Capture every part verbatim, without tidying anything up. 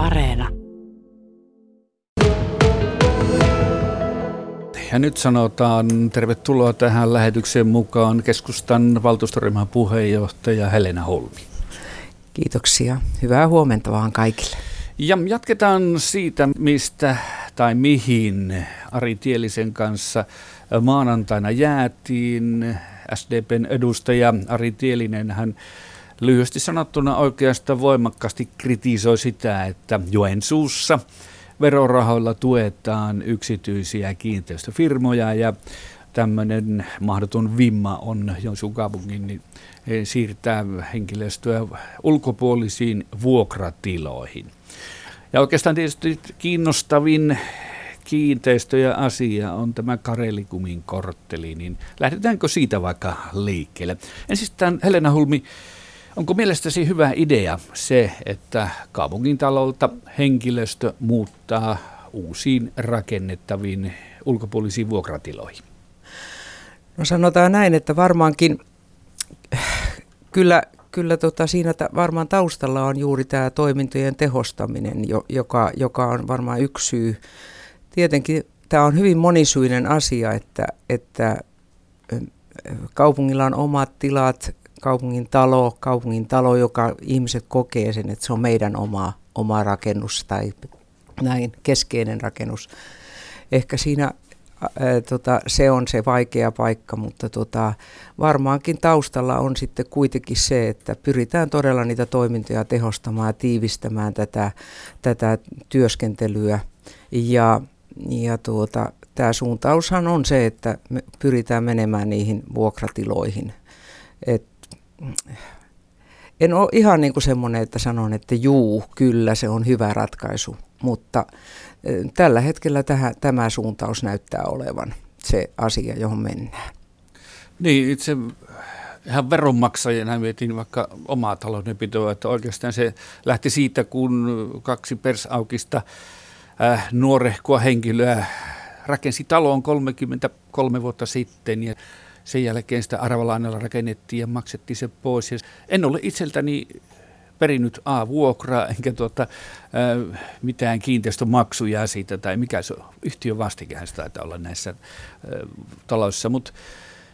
Areena. Ja nyt sanotaan tervetuloa tähän lähetykseen mukaan keskustan valtuustoryhmän puheenjohtaja Helena Hulmi. Kiitoksia. Hyvää huomenta vaan kaikille. Ja jatketaan siitä, mistä tai mihin Ari Tielisen kanssa maanantaina jäätiin. S D P:n edustaja Ari Tielinen, hän lyhyesti sanottuna oikeastaan voimakkaasti kritisoi sitä, että Joensuussa verorahoilla tuetaan yksityisiä kiinteistöfirmoja ja tämmöinen mahdoton vimma on Joensuun kaupungin niin siirtää henkilöstöä ulkopuolisiin vuokratiloihin. Ja oikeastaan tietysti kiinnostavin kiinteistöjä asia on tämä Carelicumin kortteli, niin lähdetäänkö siitä vaikka liikkeelle? Ensistään Helena Hulmi, onko mielestäsi hyvä idea se, että kaupungintalolta henkilöstö muuttaa uusiin rakennettaviin ulkopuolisiin vuokratiloihin? No sanotaan näin, että varmaankin kyllä, kyllä tota, siinä ta, varmaan taustalla on juuri tämä toimintojen tehostaminen, jo, joka, joka on varmaan yksi syy. Tietenkin tämä on hyvin monisyinen asia, että, että kaupungilla on omat tilat, kaupungin talo, kaupungin talo, joka ihmiset kokee sen, että se on meidän oma, oma rakennus tai näin keskeinen rakennus. Ehkä siinä ää, tota, se on se vaikea paikka, mutta tota, varmaankin taustalla on sitten kuitenkin se, että pyritään todella niitä toimintoja tehostamaan ja tiivistämään tätä, tätä työskentelyä. Ja, ja tuota, tämä suuntaushan on se, että me pyritään menemään niihin vuokratiloihin. Et en ole ihan niin kuin semmoinen, että sanon, että juu, kyllä se on hyvä ratkaisu, mutta tällä hetkellä tähän, tämä suuntaus näyttää olevan se asia, johon mennään. Niin, itse ihan veronmaksajana mietin vaikka omaa taloudenpitoa, että oikeastaan se lähti siitä, kun kaksi persaukista äh, nuorehkoa henkilöä rakensi taloon kolmekymmentäkolme vuotta sitten ja sen jälkeen sitä aravalainalla rakennettiin ja maksettiin se pois. En ole itseltäni perinnyt A-vuokraa enkä tuota, äh, mitään kiinteistömaksuja siitä tai mikä se on. Yhtiön vastikehän se taitaa olla näissä äh, taloissa. Mutta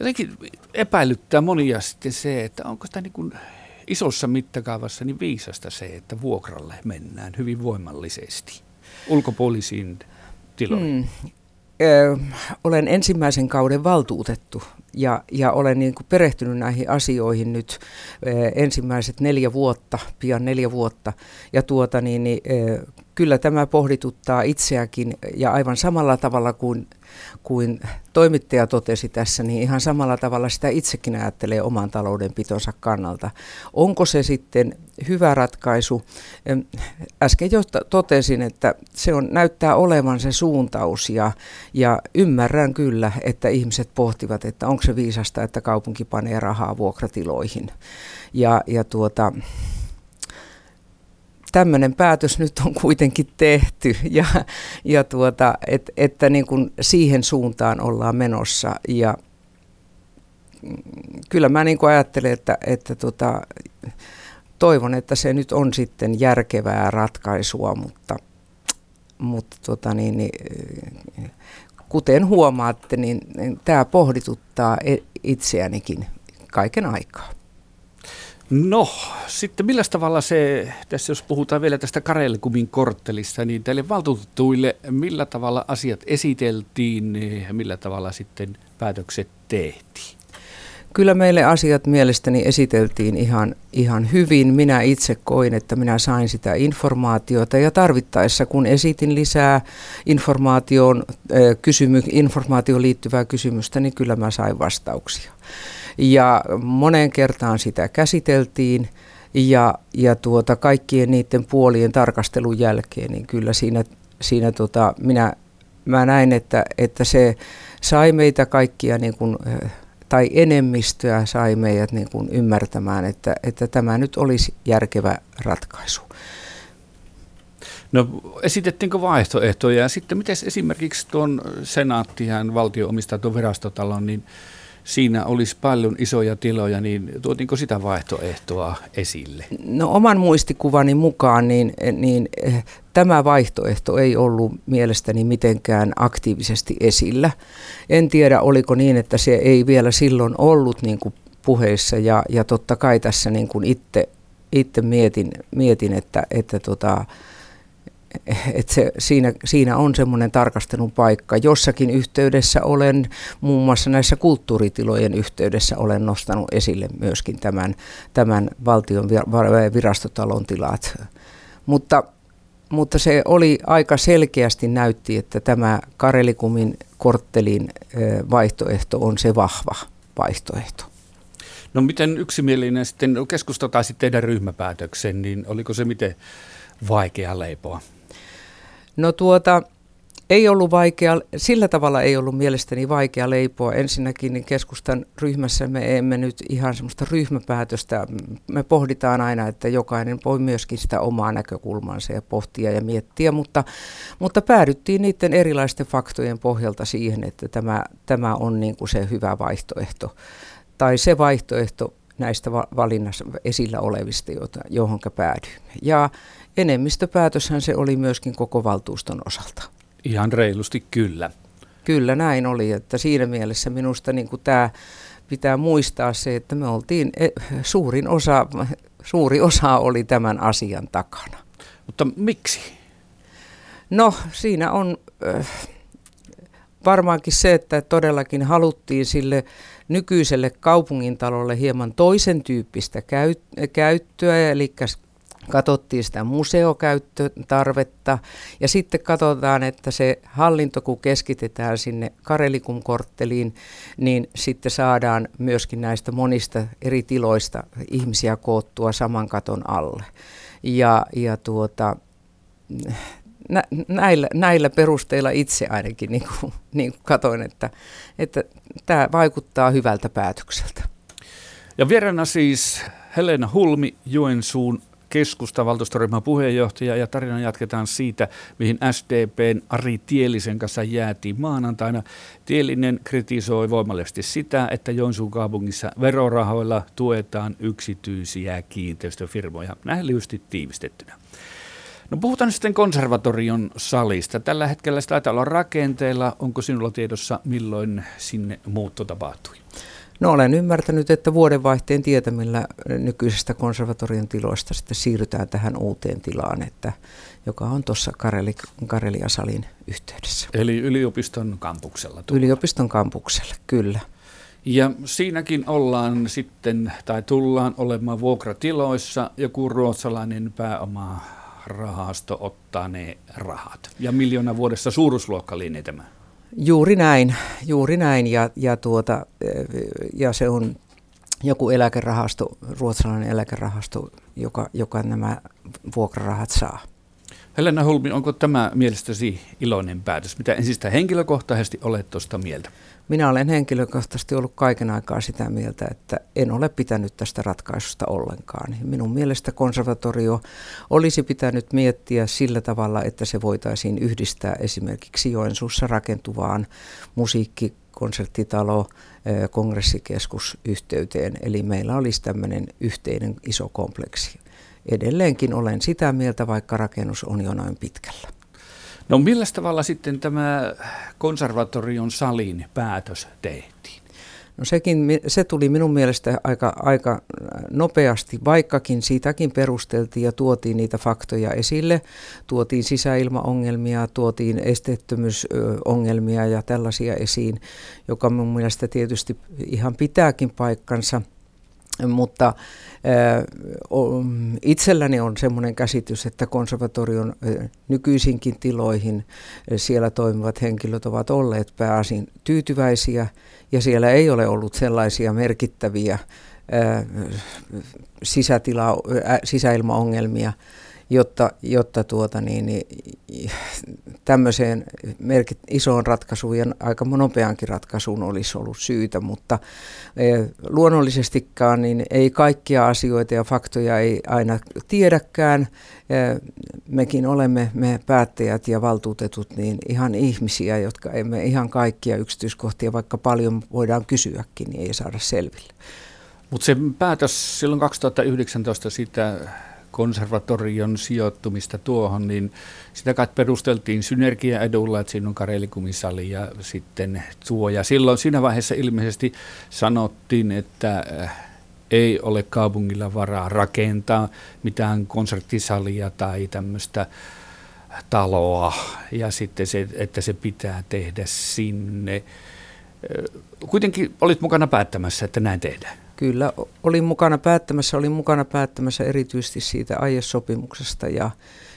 jotenkin epäilyttää monia sitten se, että onko sitä niin kuin isossa mittakaavassa niin viisasta se, että vuokralle mennään hyvin voimallisesti ulkopuolisiin tiloihin. Hmm. Öö, olen ensimmäisen kauden valtuutettu ja, ja olen niin kuin perehtynyt näihin asioihin nyt öö, ensimmäiset neljä vuotta, pian neljä vuotta. Ja tuota, niin, niin, öö, kyllä tämä pohdituttaa itseäkin ja aivan samalla tavalla kuin, kuin toimittaja totesi tässä, niin ihan samalla tavalla sitä itsekin ajattelee oman taloudenpitonsa kannalta. Onko se sitten hyvä ratkaisu? Äsken jo totesin, että se on, näyttää olevan se suuntaus ja, ja ymmärrän kyllä, että ihmiset pohtivat, että onko se viisasta, että kaupunki panee rahaa vuokratiloihin ja, ja tuota... Tämmöinen päätös nyt on kuitenkin tehty ja, ja tuota, et, että niin kuin siihen suuntaan ollaan menossa ja kyllä mä niin kuin ajattelen, että, että tuota, toivon, että se nyt on sitten järkevää ratkaisua, mutta, mutta tuota niin, niin, kuten huomaatte, niin tämä pohdituttaa itseänikin kaiken aikaa. No, sitten millä tavalla se, tässä jos puhutaan vielä tästä Carelicumin korttelista, niin teille valtuutetuille, millä tavalla asiat esiteltiin ja millä tavalla sitten päätökset tehtiin? Kyllä meille asiat mielestäni esiteltiin ihan, ihan hyvin. Minä itse koin, että minä sain sitä informaatiota ja tarvittaessa, kun esitin lisää informaatioon, kysymy, informaatioon liittyvää kysymystä, niin kyllä mä sain vastauksia. Ja moneen kertaan sitä käsiteltiin ja, ja tuota, kaikkien niiden puolien tarkastelun jälkeen, niin kyllä siinä, siinä tota, minä, mä näin, että, että se sai meitä kaikkia, niin kuin, tai enemmistöä sai meidät niin kuin ymmärtämään, että, että tämä nyt olisi järkevä ratkaisu. No esitettiinkö vaihtoehtoja ja sitten miten esimerkiksi tuon senaattihan valtio-omistaton virastotalon, niin siinä olisi paljon isoja tiloja, niin tuotiinko sitä vaihtoehtoa esille? No oman muistikuvani mukaan niin, niin tämä vaihtoehto ei ollut mielestäni mitenkään aktiivisesti esillä. En tiedä, oliko niin, että se ei vielä silloin ollut niin kuin puheissa ja, ja totta kai tässä niin kuin itse, itse mietin, mietin, että, että tota, että se, siinä, siinä on semmoinen tarkastelun paikka. Jossakin yhteydessä olen, muun muassa näissä kulttuuritilojen yhteydessä olen nostanut esille myöskin tämän, tämän valtion virastotalon tilat. Mutta, mutta se oli aika selkeästi näytti, että tämä Carelicumin korttelin vaihtoehto on se vahva vaihtoehto. No miten yksimielinen sitten keskusta taisi tehdä ryhmäpäätöksen, niin oliko se miten vaikea leipoa? No tuota, ei ollut vaikea, sillä tavalla ei ollut mielestäni vaikea leipoa. Ensinnäkin niin keskustan ryhmässä me emme nyt ihan semmoista ryhmäpäätöstä. Me pohditaan aina, että jokainen voi myöskin sitä omaa näkökulmansa ja pohtia ja miettiä, mutta, mutta päädyttiin niiden erilaisten faktojen pohjalta siihen, että tämä, tämä on niin kuin se hyvä vaihtoehto. Tai se vaihtoehto näistä valinnassa esillä olevista, johon päädyin. Ja enemmistöpäätöshän se oli myöskin koko valtuuston osalta. Ihan reilusti kyllä. Kyllä näin oli, että siinä mielessä minusta niin kuin tämä pitää muistaa se, että me oltiin, suurin osa, suuri osa oli tämän asian takana. Mutta miksi? No siinä on äh, varmaankin se, että todellakin haluttiin sille nykyiselle kaupungintalolle hieman toisen tyyppistä käyttöä, eli katsottiin sitä museokäyttötarvetta ja sitten katsotaan, että se hallinto, kun keskitetään sinne Carelicum-kortteliin, niin sitten saadaan myöskin näistä monista eri tiloista ihmisiä koottua saman katon alle. Ja, ja tuota, nä, näillä, näillä perusteilla itse ainakin niin kuin, niin kuin katsoin, että, että tämä vaikuttaa hyvältä päätökseltä. Ja vieraana siis Helena Hulmi, Joensuun keskustavaltuustoryhmän puheenjohtaja, ja tarina jatketaan siitä, mihin S D P:n Ari Tielisen kanssa jäätiin maanantaina. Tielinen kritisoi voimallisesti sitä, että Joensuun kaupungissa verorahoilla tuetaan yksityisiä kiinteistöfirmoja. Näin lyhyesti tiivistettynä. No puhutaan sitten konservatorion salista. Tällä hetkellä sitä taitaa olla rakenteella. Onko sinulla tiedossa, milloin sinne muutto tapahtui? No olen ymmärtänyt, että vuodenvaihteen tietämillä nykyisestä konservatorion tiloista sitten siirrytään tähän uuteen tilaan, että, joka on tuossa Karelia-salin yhteydessä. Eli yliopiston kampuksella? Tullaan. Yliopiston kampuksella, kyllä. Ja siinäkin ollaan sitten, tai tullaan olemaan vuokratiloissa, joku ruotsalainen pääoma rahasto ottaa ne rahat. Ja miljoona vuodessa suuruusluokka lienee tämä. Juuri näin, juuri näin. Ja, ja, tuota, ja se on joku eläkerahasto, ruotsalainen eläkerahasto, joka, joka nämä vuokrarahat saa. Helena Hulmi, onko tämä mielestäsi iloinen päätös? Mitä ensistä henkilökohtaisesti olet tuosta mieltä? Minä olen henkilökohtaisesti ollut kaiken aikaa sitä mieltä, että en ole pitänyt tästä ratkaisusta ollenkaan. Minun mielestä konservatorio olisi pitänyt miettiä sillä tavalla, että se voitaisiin yhdistää esimerkiksi Joensuussa rakentuvaan musiikki-, konserttitalo-, kongressikeskusyhteyteen. Eli meillä olisi tämmöinen yhteinen iso kompleksi. Edelleenkin olen sitä mieltä, vaikka rakennus on jo noin pitkällä. No millä tavalla sitten tämä konservatorion salin päätös tehtiin? No sekin, se tuli minun mielestä aika, aika nopeasti, vaikkakin siitäkin perusteltiin ja tuotiin niitä faktoja esille. Tuotiin sisäilmaongelmia, tuotiin esteettömyysongelmia ja tällaisia esiin, joka minun mielestä tietysti ihan pitääkin paikkansa. Mutta itselläni on semmoinen käsitys, että konservatorion nykyisinkin tiloihin siellä toimivat henkilöt ovat olleet pääasiin tyytyväisiä ja siellä ei ole ollut sellaisia merkittäviä sisätila- sisäilmaongelmia, jotta, jotta tuota niin, niin, tämmöiseen merkit, isoon ratkaisuun ja aika nopeankin ratkaisuun olisi ollut syytä, mutta eh, luonnollisestikaan niin ei kaikkia asioita ja faktoja ei aina tiedäkään. Eh, mekin olemme, me päättäjät ja valtuutetut, niin ihan ihmisiä, jotka emme ihan kaikkia yksityiskohtia, vaikka paljon voidaan kysyäkin, niin ei saada selville. Mutta se päätös silloin kaksituhattayhdeksäntoista sitä konservatorion sijoittumista tuohon, niin sitä kai perusteltiin synergiaedulla, että siinä on Carelicumin sali ja sitten tuo. Ja silloin siinä vaiheessa ilmeisesti sanottiin, että ei ole kaupungilla varaa rakentaa mitään konserttisalia tai tämmöistä taloa ja sitten se, että se pitää tehdä sinne. Kuitenkin olit mukana päättämässä, että näin tehdään. Kyllä, olin mukana päättämässä, olin mukana päättämässä erityisesti siitä aiesopimuksesta ja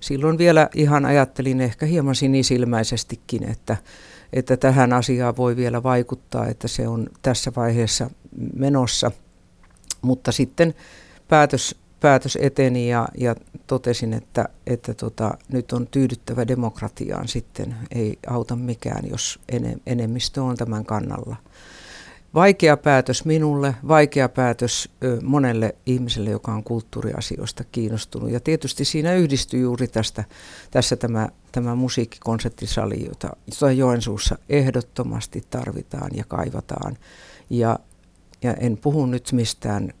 silloin vielä ihan ajattelin ehkä hieman sinisilmäisestikin, että, että tähän asiaan voi vielä vaikuttaa, että se on tässä vaiheessa menossa, mutta sitten päätös, päätös eteni ja, ja totesin, että, että tota, nyt on tyydyttävä demokratiaan sitten, ei auta mikään, jos enemmistö on tämän kannalla. Vaikea päätös minulle, vaikea päätös monelle ihmiselle, joka on kulttuuriasioista kiinnostunut. Ja tietysti siinä yhdistyy juuri tästä, tässä tämä, tämä musiikkikonserttisali, jota, jota Joensuussa ehdottomasti tarvitaan ja kaivataan. Ja, ja en puhu nyt mistään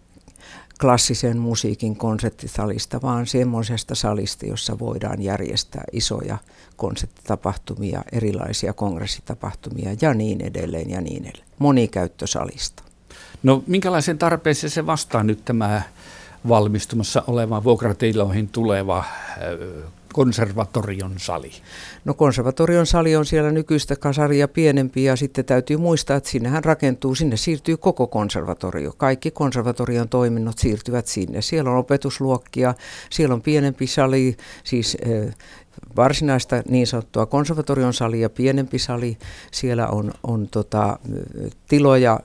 klassisen musiikin konserttisalista, vaan semmoisesta salista, jossa voidaan järjestää isoja konserttitapahtumia, erilaisia kongressitapahtumia ja niin edelleen ja niin edelleen. Monikäyttösalista. No minkälaisen tarpeeseen se vastaa nyt tämä valmistumassa oleva vuokratiloihin tuleva konservatorion sali? No konservatorion sali on siellä nykyistä kasaria pienempi ja sitten täytyy muistaa, että sinnehän rakentuu, sinne siirtyy koko konservatorio. Kaikki konservatorion toiminnot siirtyvät sinne. Siellä on opetusluokkia, siellä on pienempi sali, siis eh, varsinaista niin sanottua konservatorion salia, pienempi sali. Siellä on, on tota, tiloja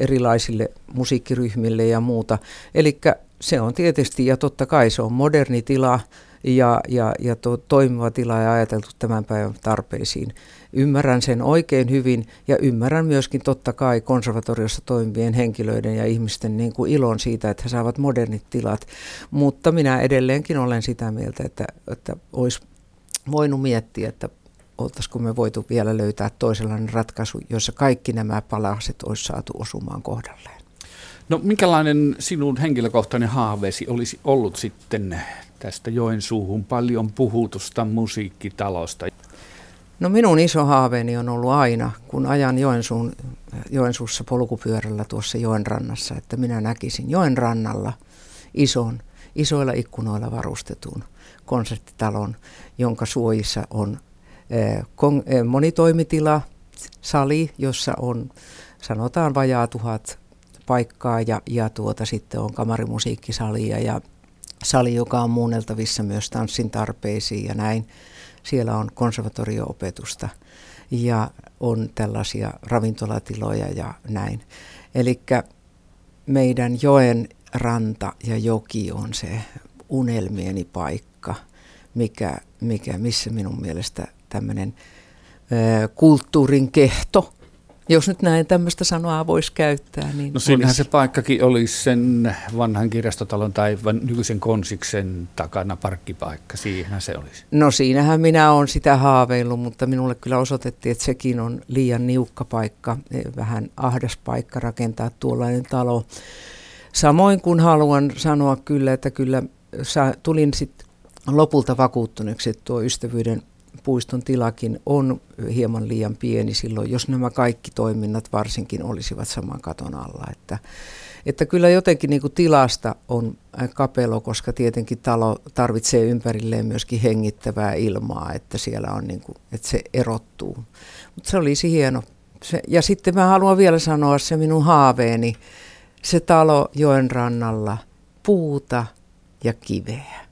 erilaisille musiikkiryhmille ja muuta. Eli se on tietysti ja totta kai se on moderni tila. Ja, ja, ja tuo toimiva tila ja ajateltu tämän päivän tarpeisiin. Ymmärrän sen oikein hyvin ja ymmärrän myöskin totta kai konservatoriossa toimivien henkilöiden ja ihmisten niin kuin ilon siitä, että he saavat modernit tilat. Mutta minä edelleenkin olen sitä mieltä, että, että olisi voinut miettiä, että oltaisiko me voitu vielä löytää toisenlainen ratkaisu, jossa kaikki nämä palaset olisi saatu osumaan kohdalleen. No minkälainen sinun henkilökohtainen haaveesi olisi ollut sitten tästä Joensuuhun paljon puhutusta musiikkitalosta? No minun iso haaveeni on ollut aina, kun ajan Joensuun, Joensuussa polkupyörällä tuossa joen rannassa, että minä näkisin joen rannalla ison, isoilla ikkunoilla varustetun konserttitalon, jonka suojissa on eh, kon, eh, monitoimitila, sali, jossa on sanotaan vajaa tuhat paikkaa ja, ja tuota, sitten on kamarimusiikkisalia ja sali, joka on muunneltavissa myös tanssin tarpeisiin ja näin. Siellä on konservatorio-opetusta ja on tällaisia ravintolatiloja ja näin. Eli meidän joen ranta ja joki on se unelmieni paikka, mikä, mikä, missä minun mielestä tämmöinen ö, kulttuurin kehto, jos nyt näin tämmöistä sanaa voisi käyttää. Niin no siinähän se paikkakin olisi sen vanhan kirjastotalon tai nykyisen Konsiksen takana parkkipaikka. Siinähän se olisi. No siinähän minä olen sitä haaveillut, mutta minulle kyllä osoitettiin, että sekin on liian niukka paikka, vähän ahdas paikka rakentaa tuollainen talo. Samoin kuin haluan sanoa kyllä, että kyllä tulin sitten lopulta vakuuttuneeksi, että tuo Ystävyyden puiston tilakin on hieman liian pieni silloin, jos nämä kaikki toiminnat varsinkin olisivat saman katon alla. Että, että kyllä jotenkin niin kuin tilasta on kapelo, koska tietenkin talo tarvitsee ympärilleen myöskin hengittävää ilmaa, että siellä on niin kuin, että se erottuu. Mutta se olisi hieno. Se, ja sitten mä haluan vielä sanoa se minun haaveeni, se talo joen rannalla, puuta ja kiveä.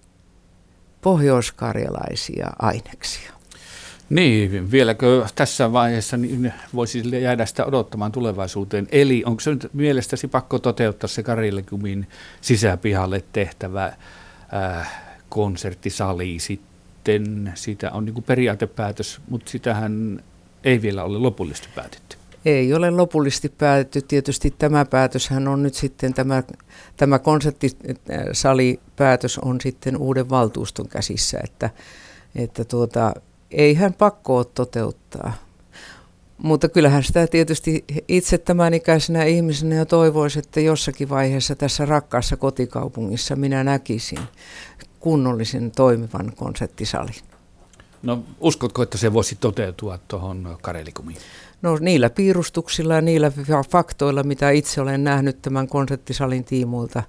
Pohjoiskarjalaisia aineksia. Niin, vieläkö tässä vaiheessa niin voisi jäädä sitä odottamaan tulevaisuuteen? Eli onko se nyt mielestäsi pakko toteuttaa se Carelicumin sisäpihalle tehtävä äh, konserttisali sitten, siitä on niin kuin periaatepäätös, mutta sitähän ei vielä ole lopullisesti päätetty. Ei ole lopullisesti päätetty. Tietysti tämä päätöshän on nyt sitten, tämä, tämä konserttisalipäätös on sitten uuden valtuuston käsissä, että, että tuota, eihän pakko ole toteuttaa. Mutta kyllähän sitä tietysti itse tämän ikäisenä ihmisenä jo toivoisi, että jossakin vaiheessa tässä rakkaassa kotikaupungissa minä näkisin kunnollisen toimivan konserttisalin. No uskotko, että se voisi toteutua tuohon Carelicumiin? No niillä piirustuksilla ja niillä faktoilla, mitä itse olen nähnyt tämän konserttisalin tiimoilta,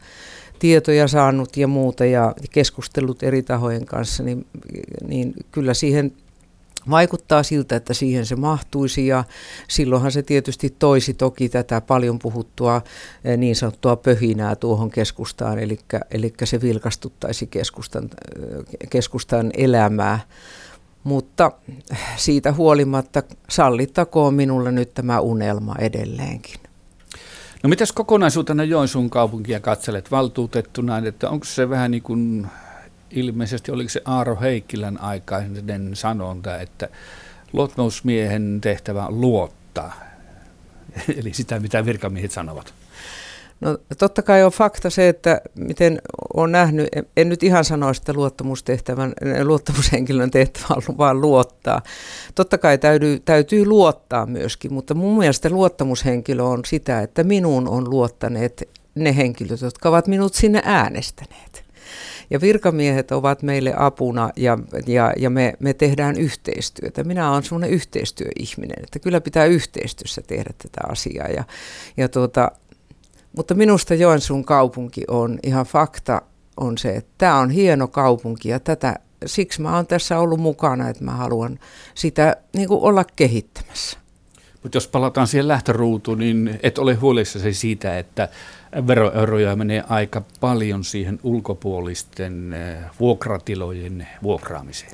tietoja saanut ja muuta ja keskustellut eri tahojen kanssa, niin, niin kyllä siihen vaikuttaa siltä, että siihen se mahtuisi, ja silloinhan se tietysti toisi toki tätä paljon puhuttua niin sanottua pöhinää tuohon keskustaan, eli, eli se vilkastuttaisi keskustan, keskustan elämää. Mutta siitä huolimatta sallittakoon minulle nyt tämä unelma edelleenkin. No mitäs kokonaisuutena Joensuun kaupunkia katselet valtuutettuna, että onko se vähän niin kuin ilmeisesti oliko se Aaro Heikkilän aikainen sanonta, että luottamusmiehen tehtävä on luottaa, eli sitä mitä virkamiehet sanovat. No totta kai on fakta se, että miten olen nähnyt, en nyt ihan sanoa sitä luottamustehtävän, luottamushenkilön tehtävää, vaan luottaa. Totta kai täytyy, täytyy luottaa myöskin, mutta mun mielestä luottamushenkilö on sitä, että minuun on luottaneet ne henkilöt, jotka ovat minut sinne äänestäneet. Ja virkamiehet ovat meille apuna ja, ja, ja me, me tehdään yhteistyötä. Minä olen sellainen yhteistyöihminen, että kyllä pitää yhteistyössä tehdä tätä asiaa. Ja, ja tuota, mutta minusta Joensuun kaupunki on ihan fakta on se, että tämä on hieno kaupunki ja tätä, siksi mä olen tässä ollut mukana, että mä haluan sitä niin kuin olla kehittämässä. Mutta jos palataan siihen lähtöruutuun, niin et ole huolissasi siitä, että veroeuroja menee aika paljon siihen ulkopuolisten vuokratilojen vuokraamiseen.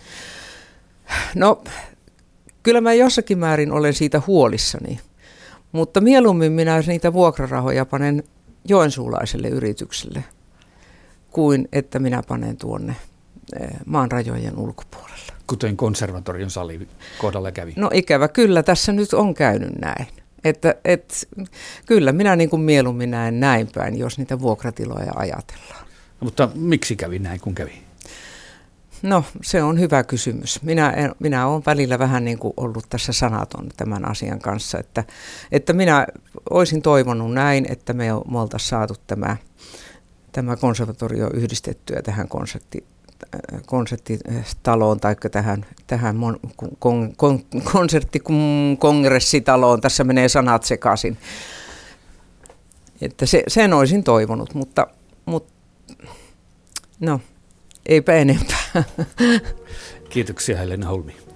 No, kyllä mä jossakin määrin olen siitä huolissani, mutta mieluummin minä niitä vuokrarahoja panen joensuulaiselle yritykselle kuin että minä panen tuonne maan rajojen ulkopuolelle. Kuten konservatorion salin kohdalla kävi. No ikävä kyllä, tässä nyt on käynyt näin. Että, et, kyllä minä niin kuin mieluummin näen näin päin, jos niitä vuokratiloja ajatellaan. No, mutta miksi kävi näin, kun kävi? No se on hyvä kysymys. Minä, en, minä olen välillä vähän niin kuin ollut tässä sanaton tämän asian kanssa, että, että minä olisin toivonut näin, että me oltaisiin saatu tämä, tämä konservatorio yhdistettyä tähän konserttiin. konserttitaloon tai tähän, tähän mon, kon, kon, konserttikongressitaloon. Tässä menee sanat sekaisin. Että se, sen olisin toivonut, mutta, mutta no, eipä enempää. Kiitoksia Helena Hulmi.